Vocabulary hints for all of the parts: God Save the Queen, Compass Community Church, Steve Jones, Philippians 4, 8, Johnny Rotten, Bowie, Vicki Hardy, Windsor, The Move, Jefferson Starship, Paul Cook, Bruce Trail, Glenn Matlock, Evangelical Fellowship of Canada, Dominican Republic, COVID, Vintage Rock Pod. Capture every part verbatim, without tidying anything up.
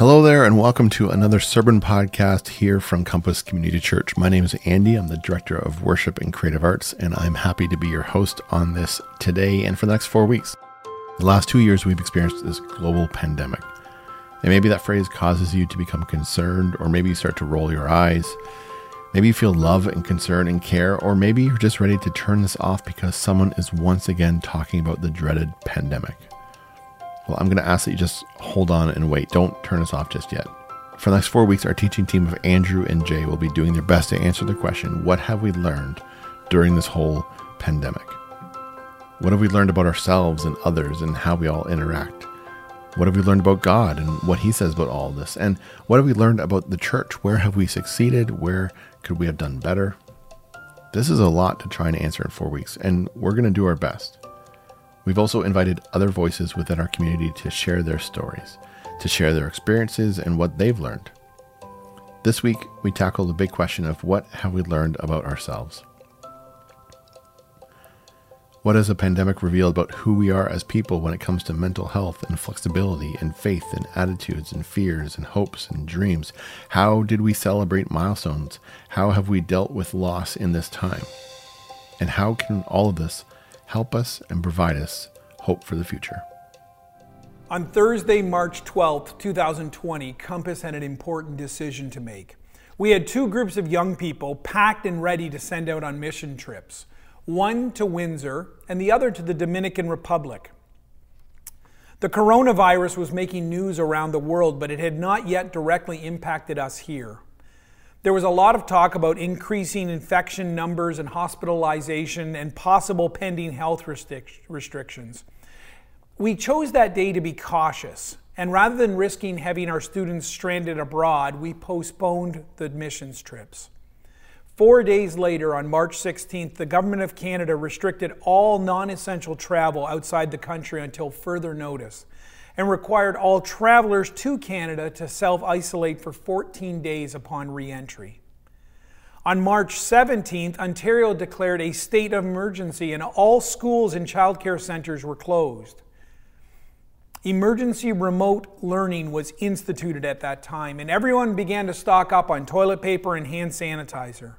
Hello there, and welcome to another sermon podcast here from Compass Community Church. My name is Andy. I'm the Director of Worship and Creative Arts, and I'm happy to be your host on this today and for the next four weeks. The last two years, we've experienced this global pandemic. And maybe that phrase causes you to become concerned, or maybe you start to roll your eyes. Maybe you feel love and concern and care, or maybe you're just ready to turn this off because someone is once again talking about the dreaded pandemic. Well, I'm going to ask that you just hold on and wait. Don't turn us off just yet. For the next four weeks, our teaching team of Andrew and Jay will be doing their best to answer the question, what have we learned during this whole pandemic? What have we learned about ourselves and others and how we all interact? What have we learned about God and what he says about all this? And what have we learned about the church? Where have we succeeded? Where could we have done better? This is a lot to try and answer in four weeks, and we're going to do our best. We've also invited other voices within our community to share their stories, to share their experiences and what they've learned. This week, we tackle the big question of what have we learned about ourselves? What has the pandemic revealed about who we are as people when it comes to mental health and flexibility and faith and attitudes and fears and hopes and dreams? How did we celebrate milestones? How have we dealt with loss in this time? And how can all of this help us and provide us hope for the future? On Thursday, March twelfth, two thousand twenty, Compass had an important decision to make. We had two groups of young people packed and ready to send out on mission trips, one to Windsor and the other to the Dominican Republic. The coronavirus was making news around the world, but it had not yet directly impacted us here. There was a lot of talk about increasing infection numbers and hospitalization and possible pending health restric- restrictions. We chose that day to be cautious, and rather than risking having our students stranded abroad, we postponed the admissions trips. Four days later, on March sixteenth, the Government of Canada restricted all non-essential travel outside the country until further notice, and required all travelers to Canada to self-isolate for fourteen days upon re-entry. On March seventeenth, Ontario declared a state of emergency and all schools and childcare centres were closed. Emergency remote learning was instituted at that time, and everyone began to stock up on toilet paper and hand sanitizer.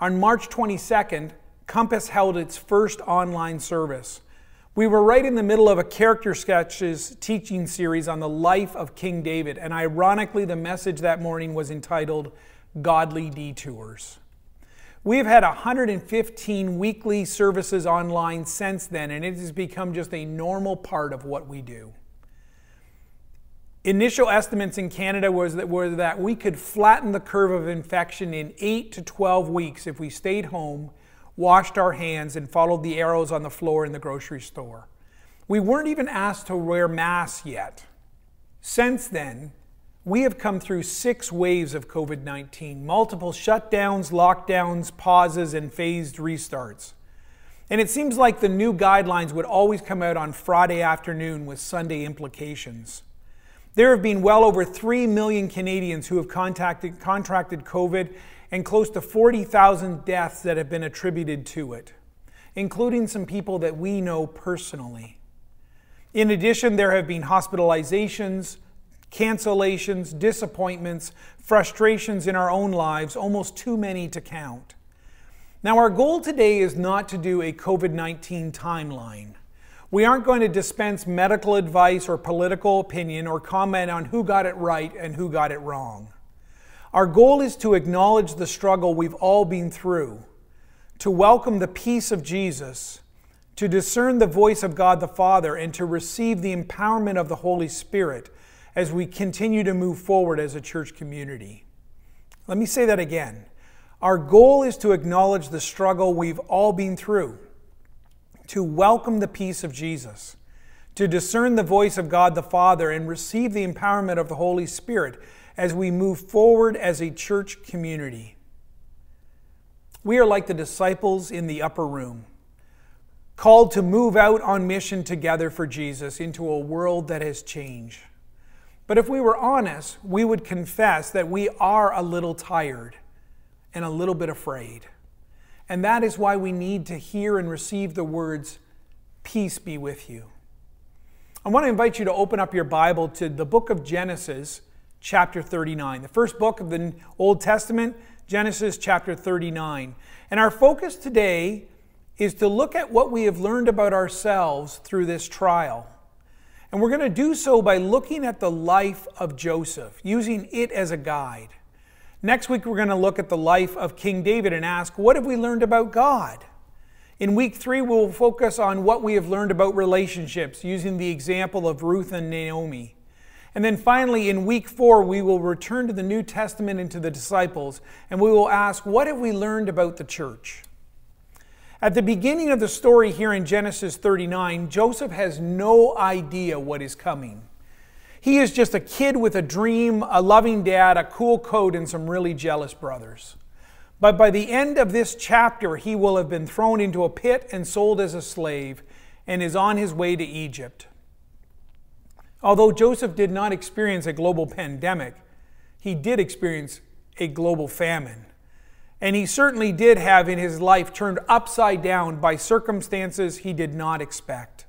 On March twenty-second, Compass held its first online service. We were right in the middle of a character sketches teaching series on the life of King David, and ironically, the message that morning was entitled, Godly Detours. We've had one hundred fifteen weekly services online since then, and it has become just a normal part of what we do. Initial estimates in Canada was that, were that we could flatten the curve of infection in eight to twelve weeks if we stayed home, washed our hands, and followed the arrows on the floor in the grocery store. We weren't even asked to wear masks yet. Since then, we have come through six waves of COVID nineteen, multiple shutdowns, lockdowns, pauses, and phased restarts. And it seems like the new guidelines would always come out on Friday afternoon with Sunday implications. There have been well over three million Canadians who have contacted, contracted COVID, and close to forty thousand deaths that have been attributed to it, including some people that we know personally. In addition, there have been hospitalizations, cancellations, disappointments, frustrations in our own lives, almost too many to count. Now, our goal today is not to do a COVID nineteen timeline. We aren't going to dispense medical advice or political opinion or comment on who got it right and who got it wrong. Our goal is to acknowledge the struggle we've all been through, to welcome the peace of Jesus, to discern the voice of God the Father, and to receive the empowerment of the Holy Spirit as we continue to move forward as a church community. Let me say that again. Our goal is to acknowledge the struggle we've all been through, to welcome the peace of Jesus, to discern the voice of God the Father, and receive the empowerment of the Holy Spirit as we move forward as a church community. We are like the disciples in the upper room, called to move out on mission together for Jesus into a world that has changed. But if we were honest, we would confess that we are a little tired and a little bit afraid. And that is why we need to hear and receive the words, peace be with you. I want to invite you to open up your Bible to the book of Genesis, chapter thirty-nine. The first book of the Old Testament, Genesis chapter thirty-nine. And our focus today is to look at what we have learned about ourselves through this trial. And we're going to do so by looking at the life of Joseph, using it as a guide. Next week, we're going to look at the life of King David and ask, what have we learned about God? In week three, we'll focus on what we have learned about relationships, using the example of Ruth and Naomi. And then finally, in week four, we will return to the New Testament and to the disciples, and we will ask, what have we learned about the church? At the beginning of the story here in Genesis thirty-nine, Joseph has no idea what is coming. He is just a kid with a dream, a loving dad, a cool coat, and some really jealous brothers. But by the end of this chapter, he will have been thrown into a pit and sold as a slave and is on his way to Egypt. Although Joseph did not experience a global pandemic, he did experience a global famine. And he certainly did have in his life turned upside down by circumstances he did not expect.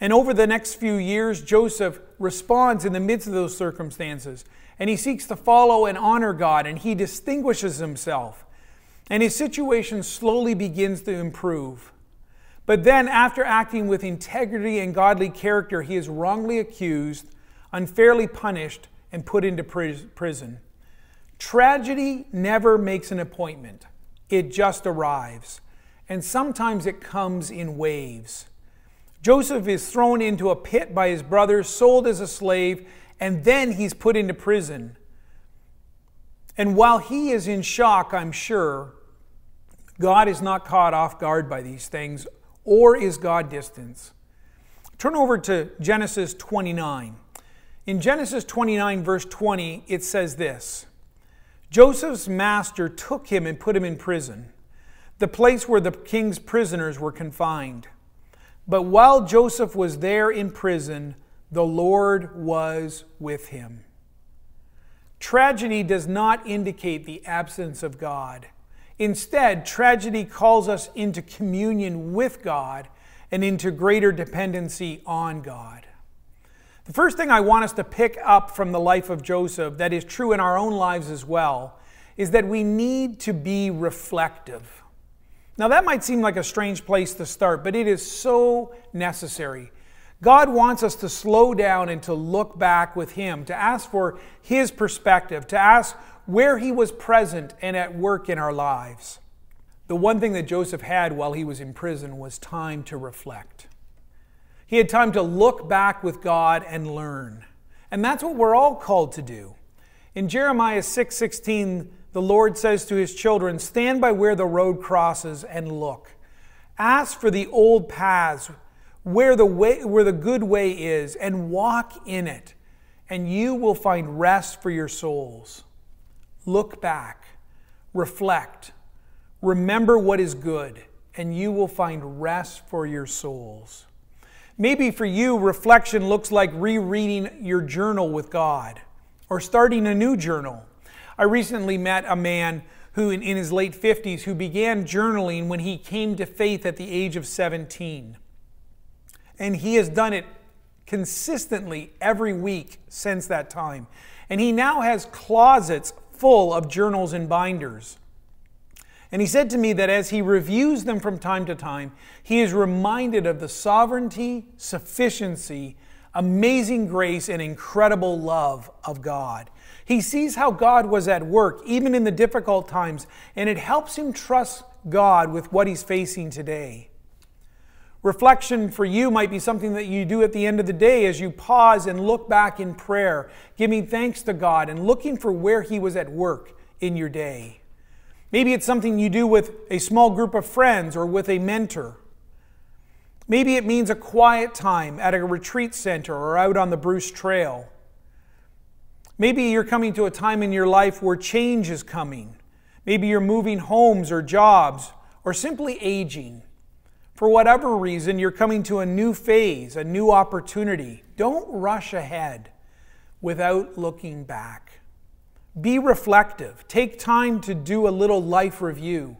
And over the next few years, Joseph responds in the midst of those circumstances. And he seeks to follow and honor God, and he distinguishes himself. And his situation slowly begins to improve. But then, after acting with integrity and godly character, he is wrongly accused, unfairly punished, and put into prison. Tragedy never makes an appointment. It just arrives. And sometimes it comes in waves. Joseph is thrown into a pit by his brothers, sold as a slave, and then he's put into prison. And while he is in shock, I'm sure, God is not caught off guard by these things, or is God distant? Turn over to Genesis twenty-nine. In Genesis twenty-nine, verse twenty, it says this: Joseph's master took him and put him in prison, the place where the king's prisoners were confined. But while Joseph was there in prison, the Lord was with him. Tragedy does not indicate the absence of God. Instead, tragedy calls us into communion with God and into greater dependency on God. The first thing I want us to pick up from the life of Joseph that is true in our own lives as well is that we need to be reflective. Now, that might seem like a strange place to start, but it is so necessary. God wants us to slow down and to look back with Him, to ask for His perspective, to ask where He was present and at work in our lives. The one thing that Joseph had while he was in prison was time to reflect. He had time to look back with God and learn. And that's what we're all called to do. In Jeremiah six sixteen, the Lord says to His children, "Stand by where the road crosses and look. Ask for the old paths, where the way, where the good way is, and walk in it, and you will find rest for your souls." Look back, reflect, remember what is good, and you will find rest for your souls. Maybe for you, reflection looks like rereading your journal with God or starting a new journal. I recently met a man who, in his late fifties, who began journaling when he came to faith at the age of seventeen. And he has done it consistently every week since that time. And he now has closets full of journals and binders. And he said to me that as he reviews them from time to time, he is reminded of the sovereignty, sufficiency, amazing grace, and incredible love of God. He sees how God was at work, even in the difficult times, and it helps him trust God with what he's facing today. Reflection for you might be something that you do at the end of the day as you pause and look back in prayer, giving thanks to God and looking for where He was at work in your day. Maybe it's something you do with a small group of friends or with a mentor. Maybe it means a quiet time at a retreat center or out on the Bruce Trail. Maybe you're coming to a time in your life where change is coming. Maybe you're moving homes or jobs or simply aging. For whatever reason, you're coming to a new phase, a new opportunity. Don't rush ahead without looking back. Be reflective. Take time to do a little life review,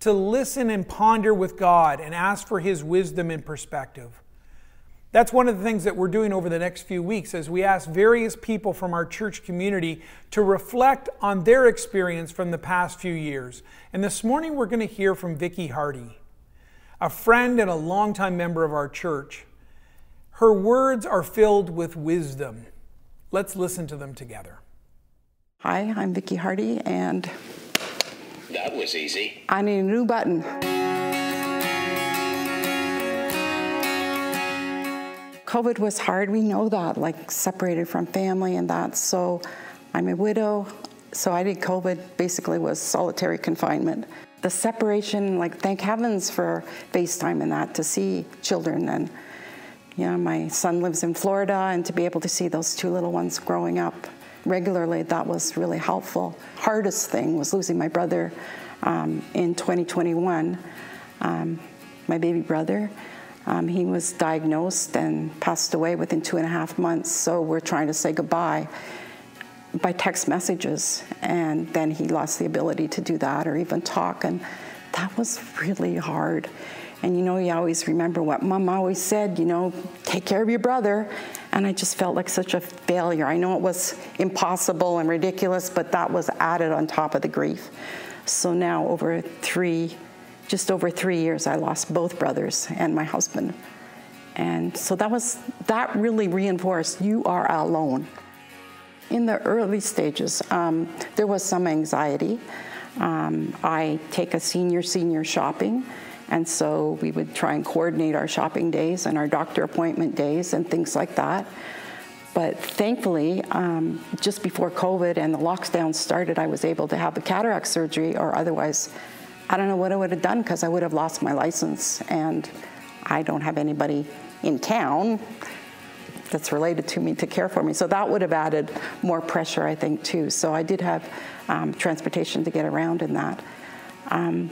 to listen and ponder with God and ask for His wisdom and perspective. That's one of the things that we're doing over the next few weeks as we ask various people from our church community to reflect on their experience from the past few years. And this morning we're going to hear from Vicki Hardy, a friend and a longtime member of our church. Her words are filled with wisdom. Let's listen to them together. Hi, I'm Vicki Hardy, and that was easy. I need a new button. COVID was hard, we know that, like separated from family and that. So I'm a widow, so I did COVID, basically was solitary confinement. The separation, like thank heavens for FaceTime and that, to see children. And yeah, my son lives in Florida, and to be able to see those two little ones growing up regularly, that was really helpful. Hardest thing was losing my brother um, in twenty twenty-one, um, my baby brother. Um, he was diagnosed and passed away within two and a half months, so we're trying to say goodbye by text messages, and then he lost the ability to do that or even talk, and that was really hard. And you know, you always remember what Mom always said, you know, take care of your brother, and I just felt like such a failure. I know it was impossible and ridiculous, but that was added on top of the grief. So now over three Just over three years, I lost both brothers and my husband. And so that was, that really reinforced, you are alone. In the early stages, um, there was some anxiety. Um, I take a senior, senior shopping. And so we would try and coordinate our shopping days and our doctor appointment days and things like that. But thankfully, um, just before COVID and the lockdown started, I was able to have a cataract surgery, or otherwise I don't know what I would have done, because I would have lost my license, and I don't have anybody in town that's related to me to care for me. So that would have added more pressure, I think, too. So I did have um, transportation to get around in that. Um,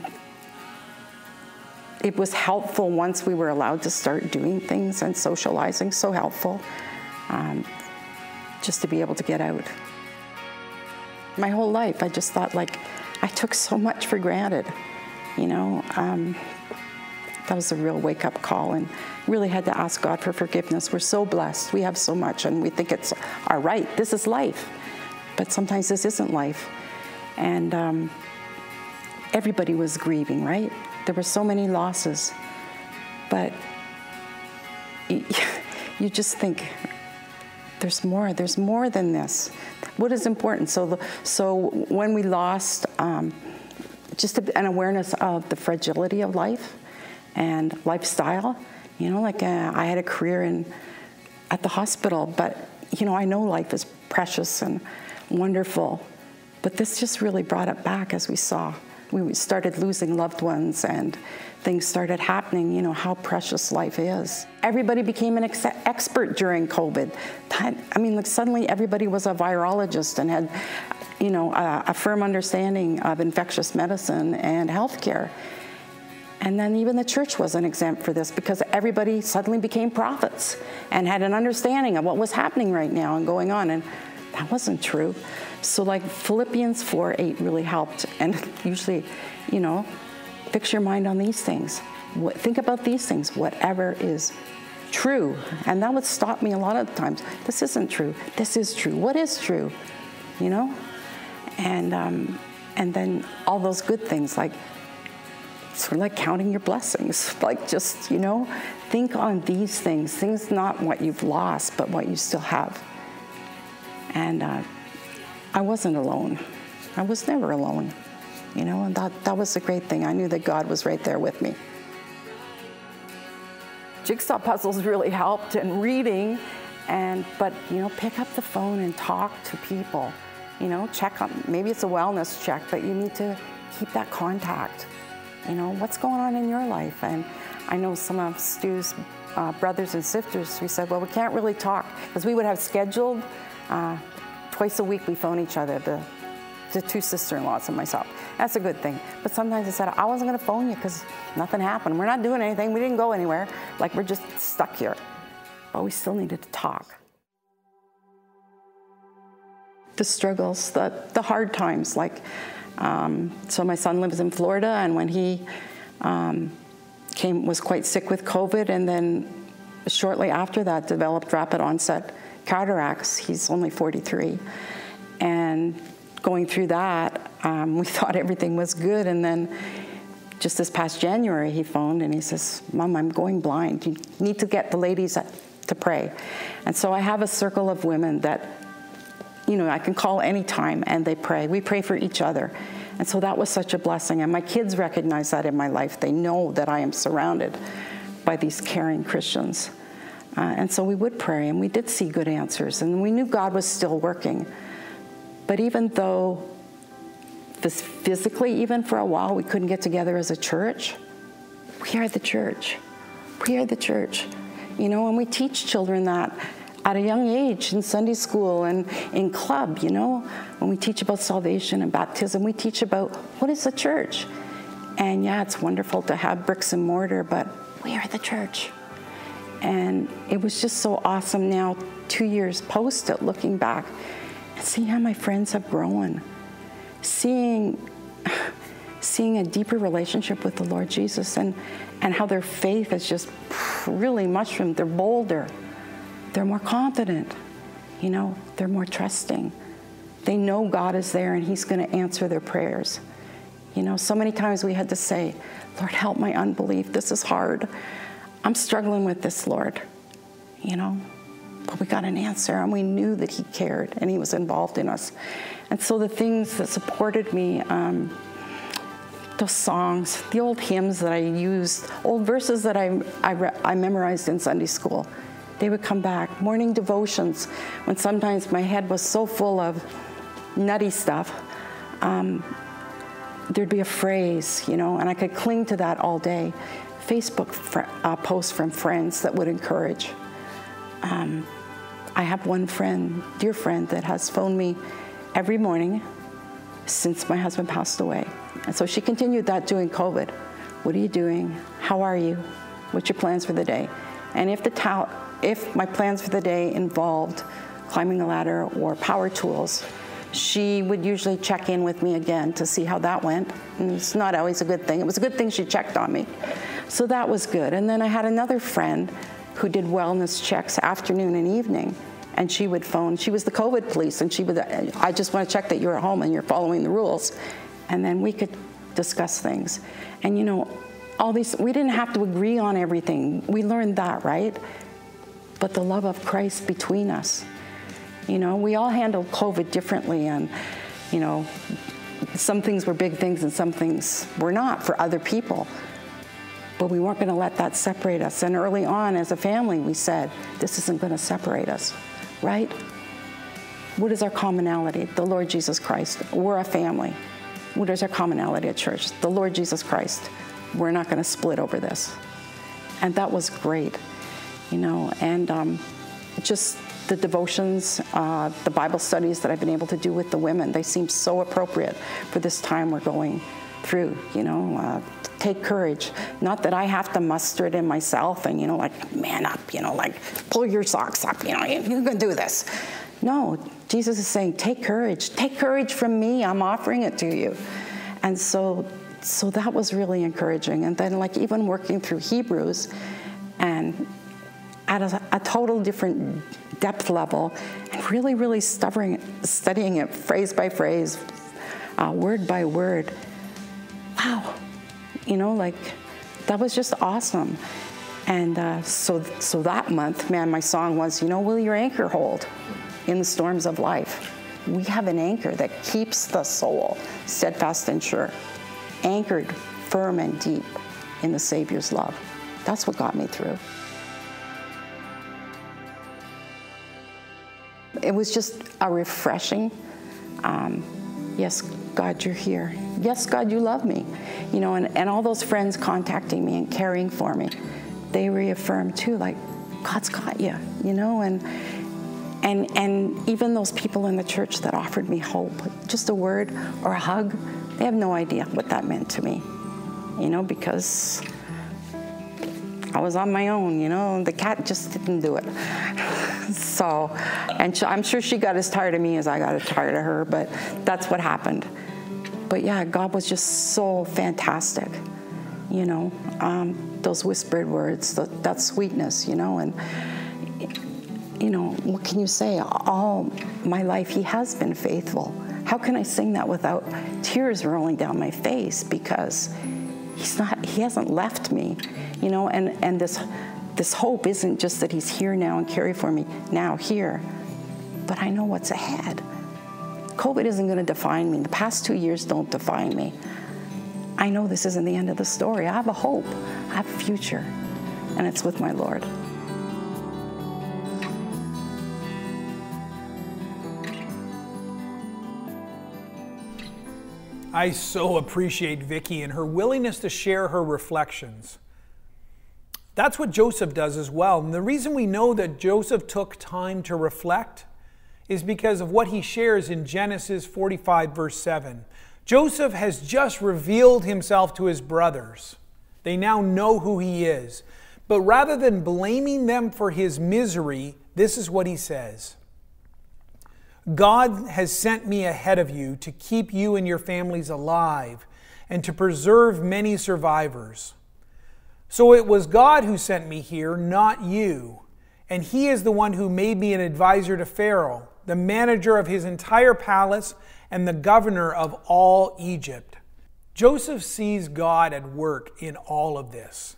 it was helpful once we were allowed to start doing things and socializing, so helpful, um, just to be able to get out. My whole life, I just thought, like, I took so much for granted, you know. Um, that was a real wake-up call, and really had to ask God for forgiveness. We're so blessed. We have so much, and we think it's our right. This is life, but sometimes this isn't life. And um, everybody was grieving, right? There were so many losses, but you just think, there's more, there's more than this. What is important? So the, so when we lost um, just a, an awareness of the fragility of life and lifestyle, you know, like a, I had a career in at the hospital, but, you know, I know life is precious and wonderful, but this just really brought it back as we saw. We started losing loved ones and things started happening, you know, how precious life is. Everybody became an ex- expert during COVID. That, I mean, like suddenly everybody was a virologist and had, you know, a, a firm understanding of infectious medicine and healthcare. And then even the church wasn't exempt for this, because everybody suddenly became prophets and had an understanding of what was happening right now and going on. And that wasn't true. So like Philippians four eight really helped. And usually, you know, fix your mind on these things. What, think about these things, whatever is true. And that would stop me a lot of the times. This isn't true. This is true. What is true? You know? And um, and then all those good things, like sort of like counting your blessings. Like just, you know, think on these things. Things not what you've lost, but what you still have. And uh, I wasn't alone. I was never alone, you know, and that, that was a great thing. I knew that God was right there with me. Jigsaw puzzles really helped, and reading, and but, you know, pick up the phone and talk to people, you know, check on, maybe it's a wellness check, but you need to keep that contact, you know, what's going on in your life. And I know some of Stu's uh, brothers and sisters, we said, well, we can't really talk, because we would have scheduled Uh, twice a week we phone each other, the, the two sister-in-laws and myself. That's a good thing. But sometimes I said, I wasn't going to phone you because nothing happened. We're not doing anything. We didn't go anywhere. Like, we're just stuck here. But we still needed to talk. The struggles, the, the hard times. Like, um, so my son lives in Florida, and when he um, came, was quite sick with COVID, and then shortly after that developed rapid onset cataracts. He's only forty-three. And going through that, um, we thought everything was good. And then just this past January, he phoned and he says, "Mom, I'm going blind. You need to get the ladies to pray." And so I have a circle of women that, you know, I can call anytime and they pray. We pray for each other. And so that was such a blessing. And my kids recognize that in my life. They know that I am surrounded by these caring Christians. Uh, and so we would pray, and we did see good answers. And we knew God was still working. But even though this physically, even for a while, we couldn't get together as a church, we are the church. We are the church. You know, and we teach children that at a young age in Sunday school and in club, you know, when we teach about salvation and baptism, we teach about what is the church. And yeah, it's wonderful to have bricks and mortar, but we are the church. And it was just so awesome now, two years post it, looking back and seeing how my friends have grown, seeing, seeing a deeper relationship with the Lord Jesus, and, and how their faith has just really mushroomed. They're bolder. They're more confident, you know, they're more trusting. They know God is there and he's going to answer their prayers. You know, so many times we had to say, "Lord, help my unbelief. This is hard. I'm struggling with this, Lord," you know, but we got an answer and we knew that he cared and he was involved in us. And so the things that supported me, um, those songs, the old hymns that I used, old verses that I, I, re- I memorized in Sunday school, they would come back. Morning devotions, when sometimes my head was so full of nutty stuff, um, there'd be a phrase, you know, and I could cling to that all day. Facebook fr- uh, posts from friends that would encourage. Um, I have one friend, dear friend, that has phoned me every morning since my husband passed away. And so she continued that during COVID. "What are you doing? How are you? What's your plans for the day?" And if the towel, if my plans for the day involved climbing a ladder or power tools, she would usually check in with me again to see how that went. And it's not always a good thing. It was a good thing she checked on me. So that was good. And then I had another friend who did wellness checks afternoon and evening. And she would phone. She was the COVID police. And she would, "I just want to check that you're at home and you're following the rules." And then we could discuss things. And, you know, all these, we didn't have to agree on everything. We learned that, right? But the love of Christ between us. You know, we all handled COVID differently, and, you know, some things were big things and some things were not for other people. But we weren't going to let that separate us. And early on as a family, we said, this isn't going to separate us, right? What is our commonality? The Lord Jesus Christ. We're a family. What is our commonality at church? The Lord Jesus Christ. We're not going to split over this. And that was great, you know, and um, just the devotions, uh, the Bible studies that I've been able to do with the women, they seem so appropriate for this time we're going through, you know, uh, take courage. Not that I have to muster it in myself and, you know, like, man up, you know, like, pull your socks up, you know, you, you can do this. No, Jesus is saying, take courage. Take courage from me. I'm offering it to you. And so So that was really encouraging. And then, like, even working through Hebrews and at a, a total different depth level, and really, really studying, studying it phrase by phrase, uh, word by word. Wow. You know, like, that was just awesome. And uh, so, so that month, man, my song was, you know, will your anchor hold in the storms of life? We have an anchor that keeps the soul steadfast and sure, anchored firm and deep in the Savior's love. That's what got me through. It was just a refreshing, um, yes, God, you're here. Yes, God, you love me. You know, and, and all those friends contacting me and caring for me, they reaffirmed too, like, God's got you, you know, and and and even those people in the church that offered me hope, just a word or a hug, they have no idea what that meant to me, you know, because I was on my own, you know, and the cat just didn't do it. So, and I'm sure she got as tired of me as I got as tired of her, but that's what happened. But yeah, God was just so fantastic. you know, um, those whispered words, that, that sweetness, you know, and, you know, what can you say? All my life he has been faithful. How can I sing that without tears rolling down my face? Because he's not, he hasn't left me, you know, and, and this this hope isn't just that he's here now and caring for me now here, but I know what's ahead. COVID isn't going to define me. The past two years don't define me. I know this isn't the end of the story. I have a hope. I have a future, and it's with my Lord. I so appreciate Vicki and her willingness to share her reflections. That's what Joseph does as well. And the reason we know that Joseph took time to reflect is because of what he shares in Genesis forty-five, verse seven. Joseph has just revealed himself to his brothers. They now know who he is. But rather than blaming them for his misery, this is what he says. God has sent me ahead of you to keep you and your families alive and to preserve many survivors. So it was God who sent me here, not you. And he is the one who made me an advisor to Pharaoh, the manager of his entire palace and the governor of all Egypt. Joseph sees God at work in all of this.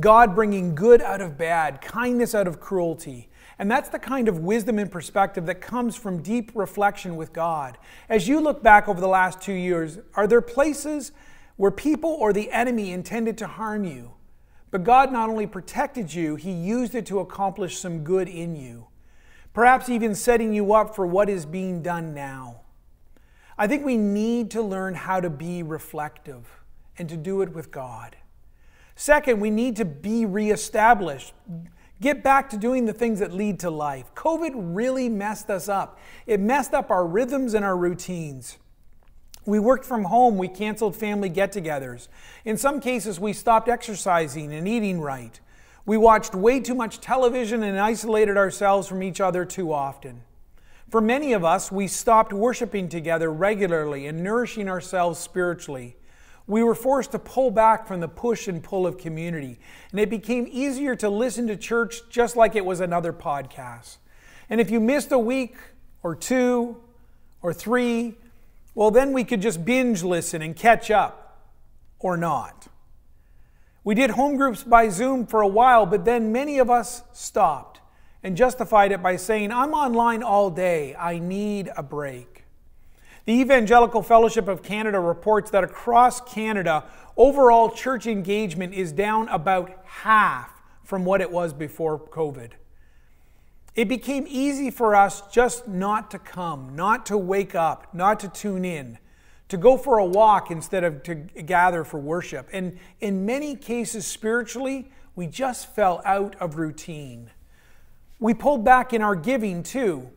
God bringing good out of bad, kindness out of cruelty. And that's the kind of wisdom and perspective that comes from deep reflection with God. As you look back over the last two years, are there places where people or the enemy intended to harm you? But God not only protected you, he used it to accomplish some good in you. Perhaps even setting you up for what is being done now. I think we need to learn how to be reflective and to do it with God. Second, we need to be reestablished. Get back to doing the things that lead to life. COVID really messed us up. It messed up our rhythms and our routines. We worked from home. We canceled family get-togethers. In some cases, we stopped exercising and eating right. We watched way too much television and isolated ourselves from each other too often. For many of us, we stopped worshiping together regularly and nourishing ourselves spiritually. We were forced to pull back from the push and pull of community, and it became easier to listen to church just like it was another podcast. And if you missed a week or two or three, well, then we could just binge listen and catch up or not. We did home groups by Zoom for a while, but then many of us stopped and justified it by saying, I'm online all day. I need a break. The Evangelical Fellowship of Canada reports that across Canada, overall church engagement is down about half from what it was before COVID. It became easy for us just not to come, not to wake up, not to tune in, to go for a walk instead of to gather for worship. And in many cases spiritually, we just fell out of routine. We pulled back in our giving too.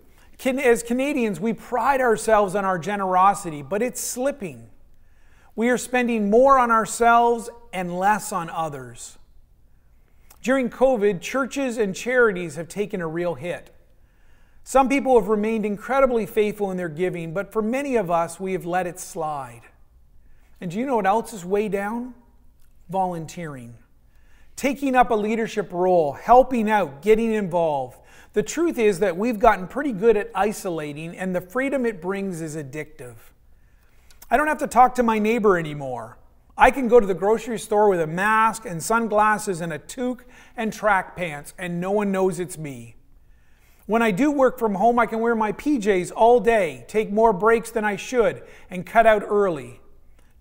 As Canadians, we pride ourselves on our generosity, but it's slipping. We are spending more on ourselves and less on others. During COVID, churches and charities have taken a real hit. Some people have remained incredibly faithful in their giving, but for many of us, we have let it slide. And do you know what else is way down? Volunteering. Taking up a leadership role, helping out, getting involved. The truth is that we've gotten pretty good at isolating, and the freedom it brings is addictive. I don't have to talk to my neighbor anymore. I can go to the grocery store with a mask and sunglasses and a toque and track pants, and no one knows it's me. When I do work from home, I can wear my P Js all day, take more breaks than I should, and cut out early.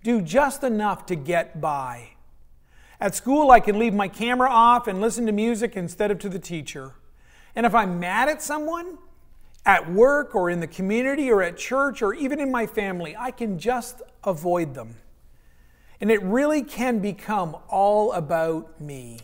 Do just enough to get by. At school, I can leave my camera off and listen to music instead of to the teacher. And if I'm mad at someone, at work or in the community or at church or even in my family, I can just avoid them. And it really can become all about me.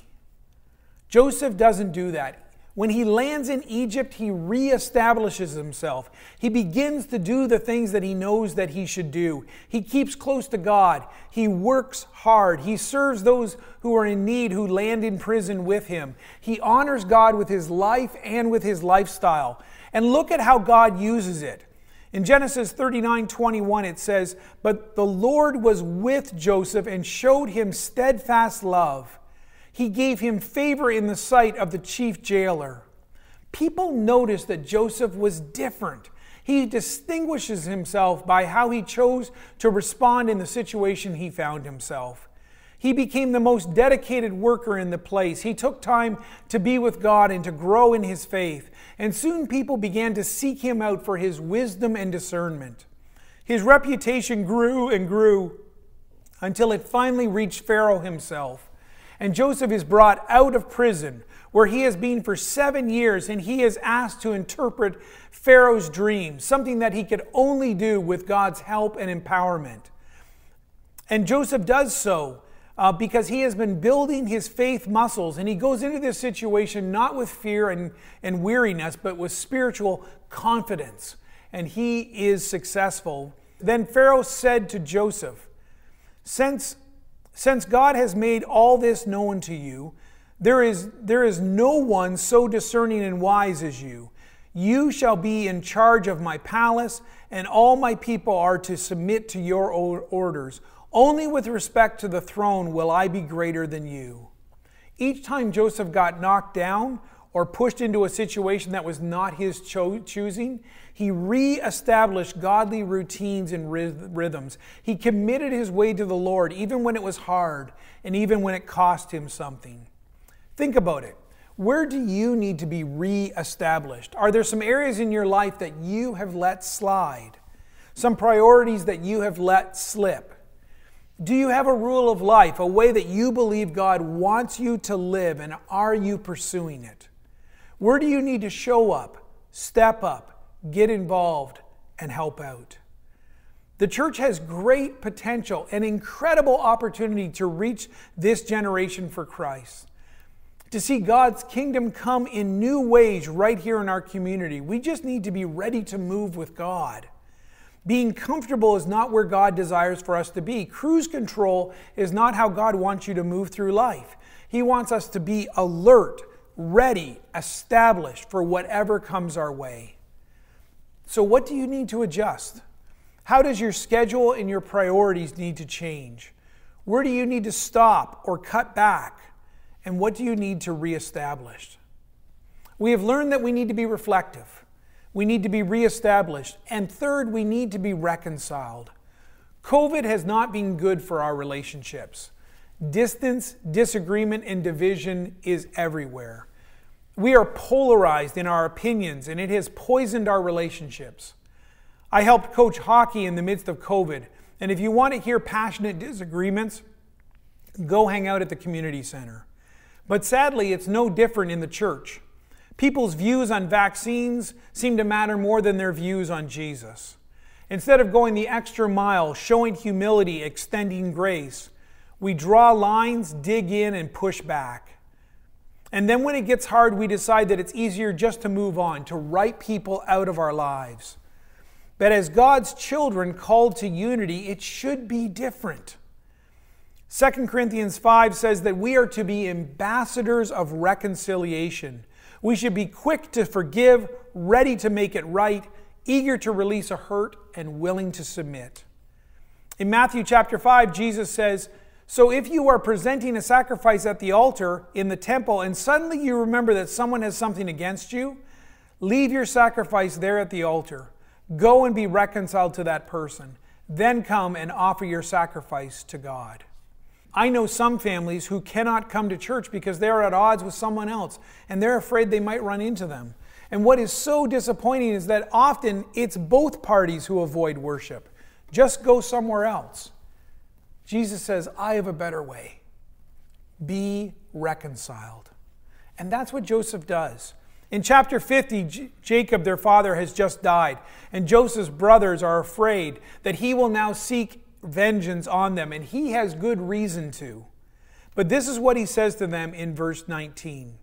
Joseph doesn't do that. When he lands in Egypt, he reestablishes himself. He begins to do the things that he knows that he should do. He keeps close to God. He works hard. He serves those who are in need, who land in prison with him. He honors God with his life and with his lifestyle. And look at how God uses it. In Genesis thirty-nine twenty-one, it says, "But the Lord was with Joseph and showed him steadfast love. He gave him favor in the sight of the chief jailer." People noticed that Joseph was different. He distinguishes himself by how he chose to respond in the situation he found himself. He became the most dedicated worker in the place. He took time to be with God and to grow in his faith. And soon people began to seek him out for his wisdom and discernment. His reputation grew and grew until it finally reached Pharaoh himself. And Joseph is brought out of prison, where he has been for seven years, and he is asked to interpret Pharaoh's dreams, something that he could only do with God's help and empowerment. And Joseph does so. Uh, because he has been building his faith muscles, and he goes into this situation not with fear and, and weariness, but with spiritual confidence. And he is successful. Then Pharaoh said to Joseph, Since, since God has made all this known to you, there is, there is no one so discerning and wise as you. You shall be in charge of my palace, and all my people are to submit to your orders. Only with respect to the throne will I be greater than you. Each time Joseph got knocked down or pushed into a situation that was not his cho- choosing, he re-established godly routines and rhythms. He committed his way to the Lord, even when it was hard and even when it cost him something. Think about it. Where do you need to be re-established? Are there some areas in your life that you have let slide? Some priorities that you have let slip? Do you have a rule of life, a way that you believe God wants you to live, and are you pursuing it? Where do you need to show up, step up, get involved, and help out? The church has great potential and incredible opportunity to reach this generation for Christ, to see God's kingdom come in new ways right here in our community. We just need to be ready to move with God. Being comfortable is not where God desires for us to be. Cruise control is not how God wants you to move through life. He wants us to be alert, ready, established for whatever comes our way. So what do you need to adjust? How does your schedule and your priorities need to change? Where do you need to stop or cut back? And what do you need to reestablish? We have learned that we need to be reflective. We need to be reestablished. And third, we need to be reconciled. COVID has not been good for our relationships. Distance, disagreement, and division is everywhere. We are polarized in our opinions, and it has poisoned our relationships. I helped coach hockey in the midst of COVID. And if you want to hear passionate disagreements, go hang out at the community center. But sadly, it's no different in the church. People's views on vaccines seem to matter more than their views on Jesus. Instead of going the extra mile, showing humility, extending grace, we draw lines, dig in, and push back. And then when it gets hard, we decide that it's easier just to move on, to write people out of our lives. But as God's children called to unity, it should be different. Second Corinthians five says that we are to be ambassadors of reconciliation. We should be quick to forgive, ready to make it right, eager to release a hurt, and willing to submit. In Matthew chapter five, Jesus says, "So if you are presenting a sacrifice at the altar in the temple, and suddenly you remember that someone has something against you, leave your sacrifice there at the altar. Go and be reconciled to that person. Then come and offer your sacrifice to God." I know some families who cannot come to church because they are at odds with someone else, and they're afraid they might run into them. And what is so disappointing is that often it's both parties who avoid worship. Just go somewhere else. Jesus says, "I have a better way. Be reconciled." And that's what Joseph does. In chapter fifty, J- Jacob, their father, has just died, and Joseph's brothers are afraid that he will now seek vengeance on them, and he has good reason to. But this is what he says to them in verse nineteen.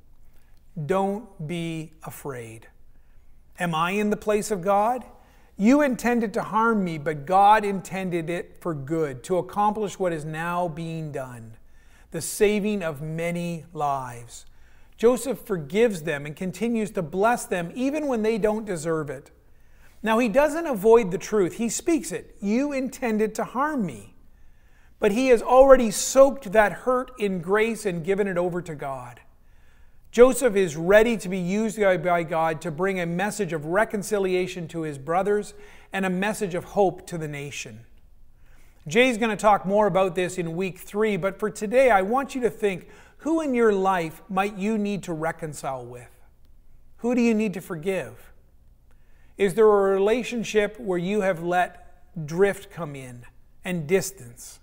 "Don't be afraid. Am I in the place of God? You intended to harm me, but God intended it for good, to accomplish what is now being done, the saving of many lives." Joseph forgives them and continues to bless them even when they don't deserve it. Now, he doesn't avoid the truth. He speaks it. You intended to harm me. But he has already soaked that hurt in grace and given it over to God. Joseph is ready to be used by God to bring a message of reconciliation to his brothers and a message of hope to the nation. Jay's going to talk more about this in week three, but for today, I want you to think, who in your life might you need to reconcile with? Who do you need to forgive? Is there a relationship where you have let drift come in and distance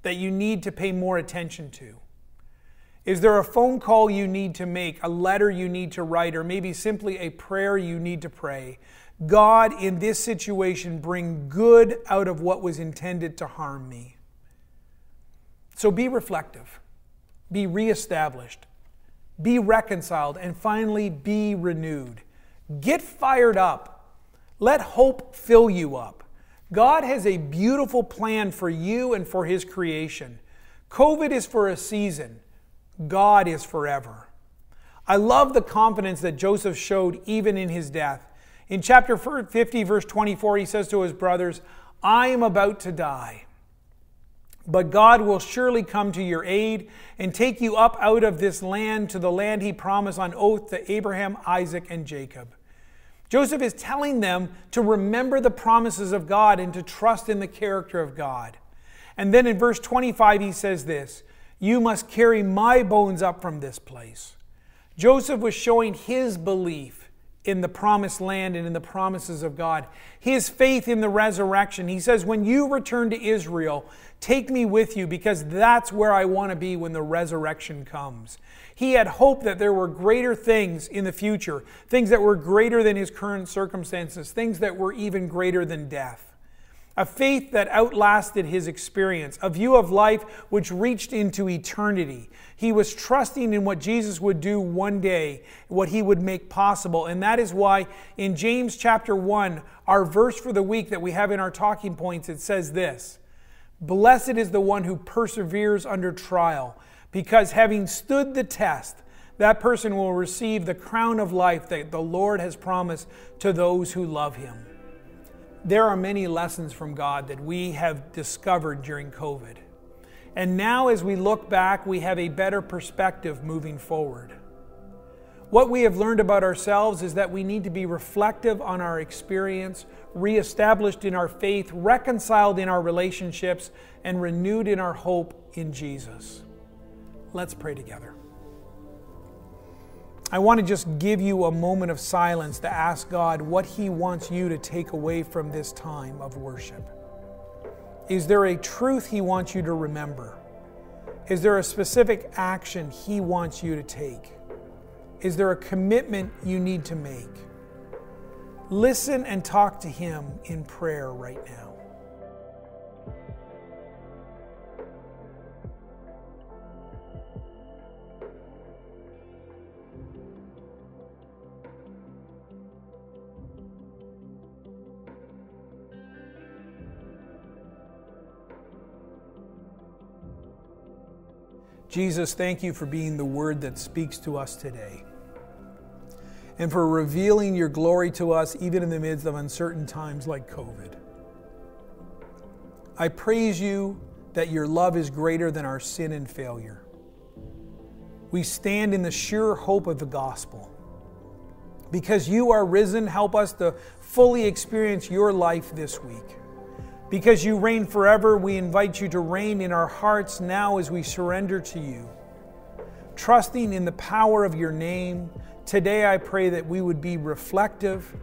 that you need to pay more attention to? Is there a phone call you need to make, a letter you need to write, or maybe simply a prayer you need to pray? God, in this situation, bring good out of what was intended to harm me. So be reflective, be reestablished, be reconciled, and finally be renewed. Get fired up. Let hope fill you up. God has a beautiful plan for you and for His creation. COVID is for a season. God is forever. I love the confidence that Joseph showed even in his death. In chapter fifty, verse twenty-four, he says to his brothers, I am about to die, but God will surely come to your aid and take you up out of this land to the land He promised on oath to Abraham, Isaac, and Jacob. Joseph is telling them to remember the promises of God and to trust in the character of God. And then in verse twenty-five, he says this, you must carry my bones up from this place. Joseph was showing his belief in the promised land and in the promises of God. His faith in the resurrection. He says, when you return to Israel, take me with you because that's where I want to be when the resurrection comes. He had hope that there were greater things in the future, things that were greater than his current circumstances, things that were even greater than death. A faith that outlasted his experience, a view of life which reached into eternity. He was trusting in what Jesus would do one day, what He would make possible. And that is why in James chapter one, our verse for the week that we have in our talking points, it says this, blessed is the one who perseveres under trial, because having stood the test, that person will receive the crown of life that the Lord has promised to those who love Him. There are many lessons from God that we have discovered during COVID. And now as we look back, we have a better perspective moving forward. What we have learned about ourselves is that we need to be reflective on our experience, reestablished in our faith, reconciled in our relationships, and renewed in our hope in Jesus. Let's pray together. I want to just give you a moment of silence to ask God what He wants you to take away from this time of worship. Is there a truth He wants you to remember? Is there a specific action He wants you to take? Is there a commitment you need to make? Listen and talk to Him in prayer right now. Jesus, thank you for being the Word that speaks to us today and for revealing your glory to us even in the midst of uncertain times like COVID. I praise you that your love is greater than our sin and failure. We stand in the sure hope of the gospel. Because you are risen, help us to fully experience your life this week. Because you reign forever, we invite you to reign in our hearts now as we surrender to you. Trusting in the power of your name, today I pray that we would be reflective,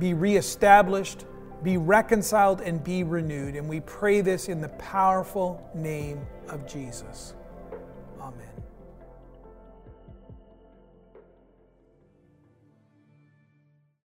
be reestablished, be reconciled, and be renewed. And we pray this in the powerful name of Jesus. Amen.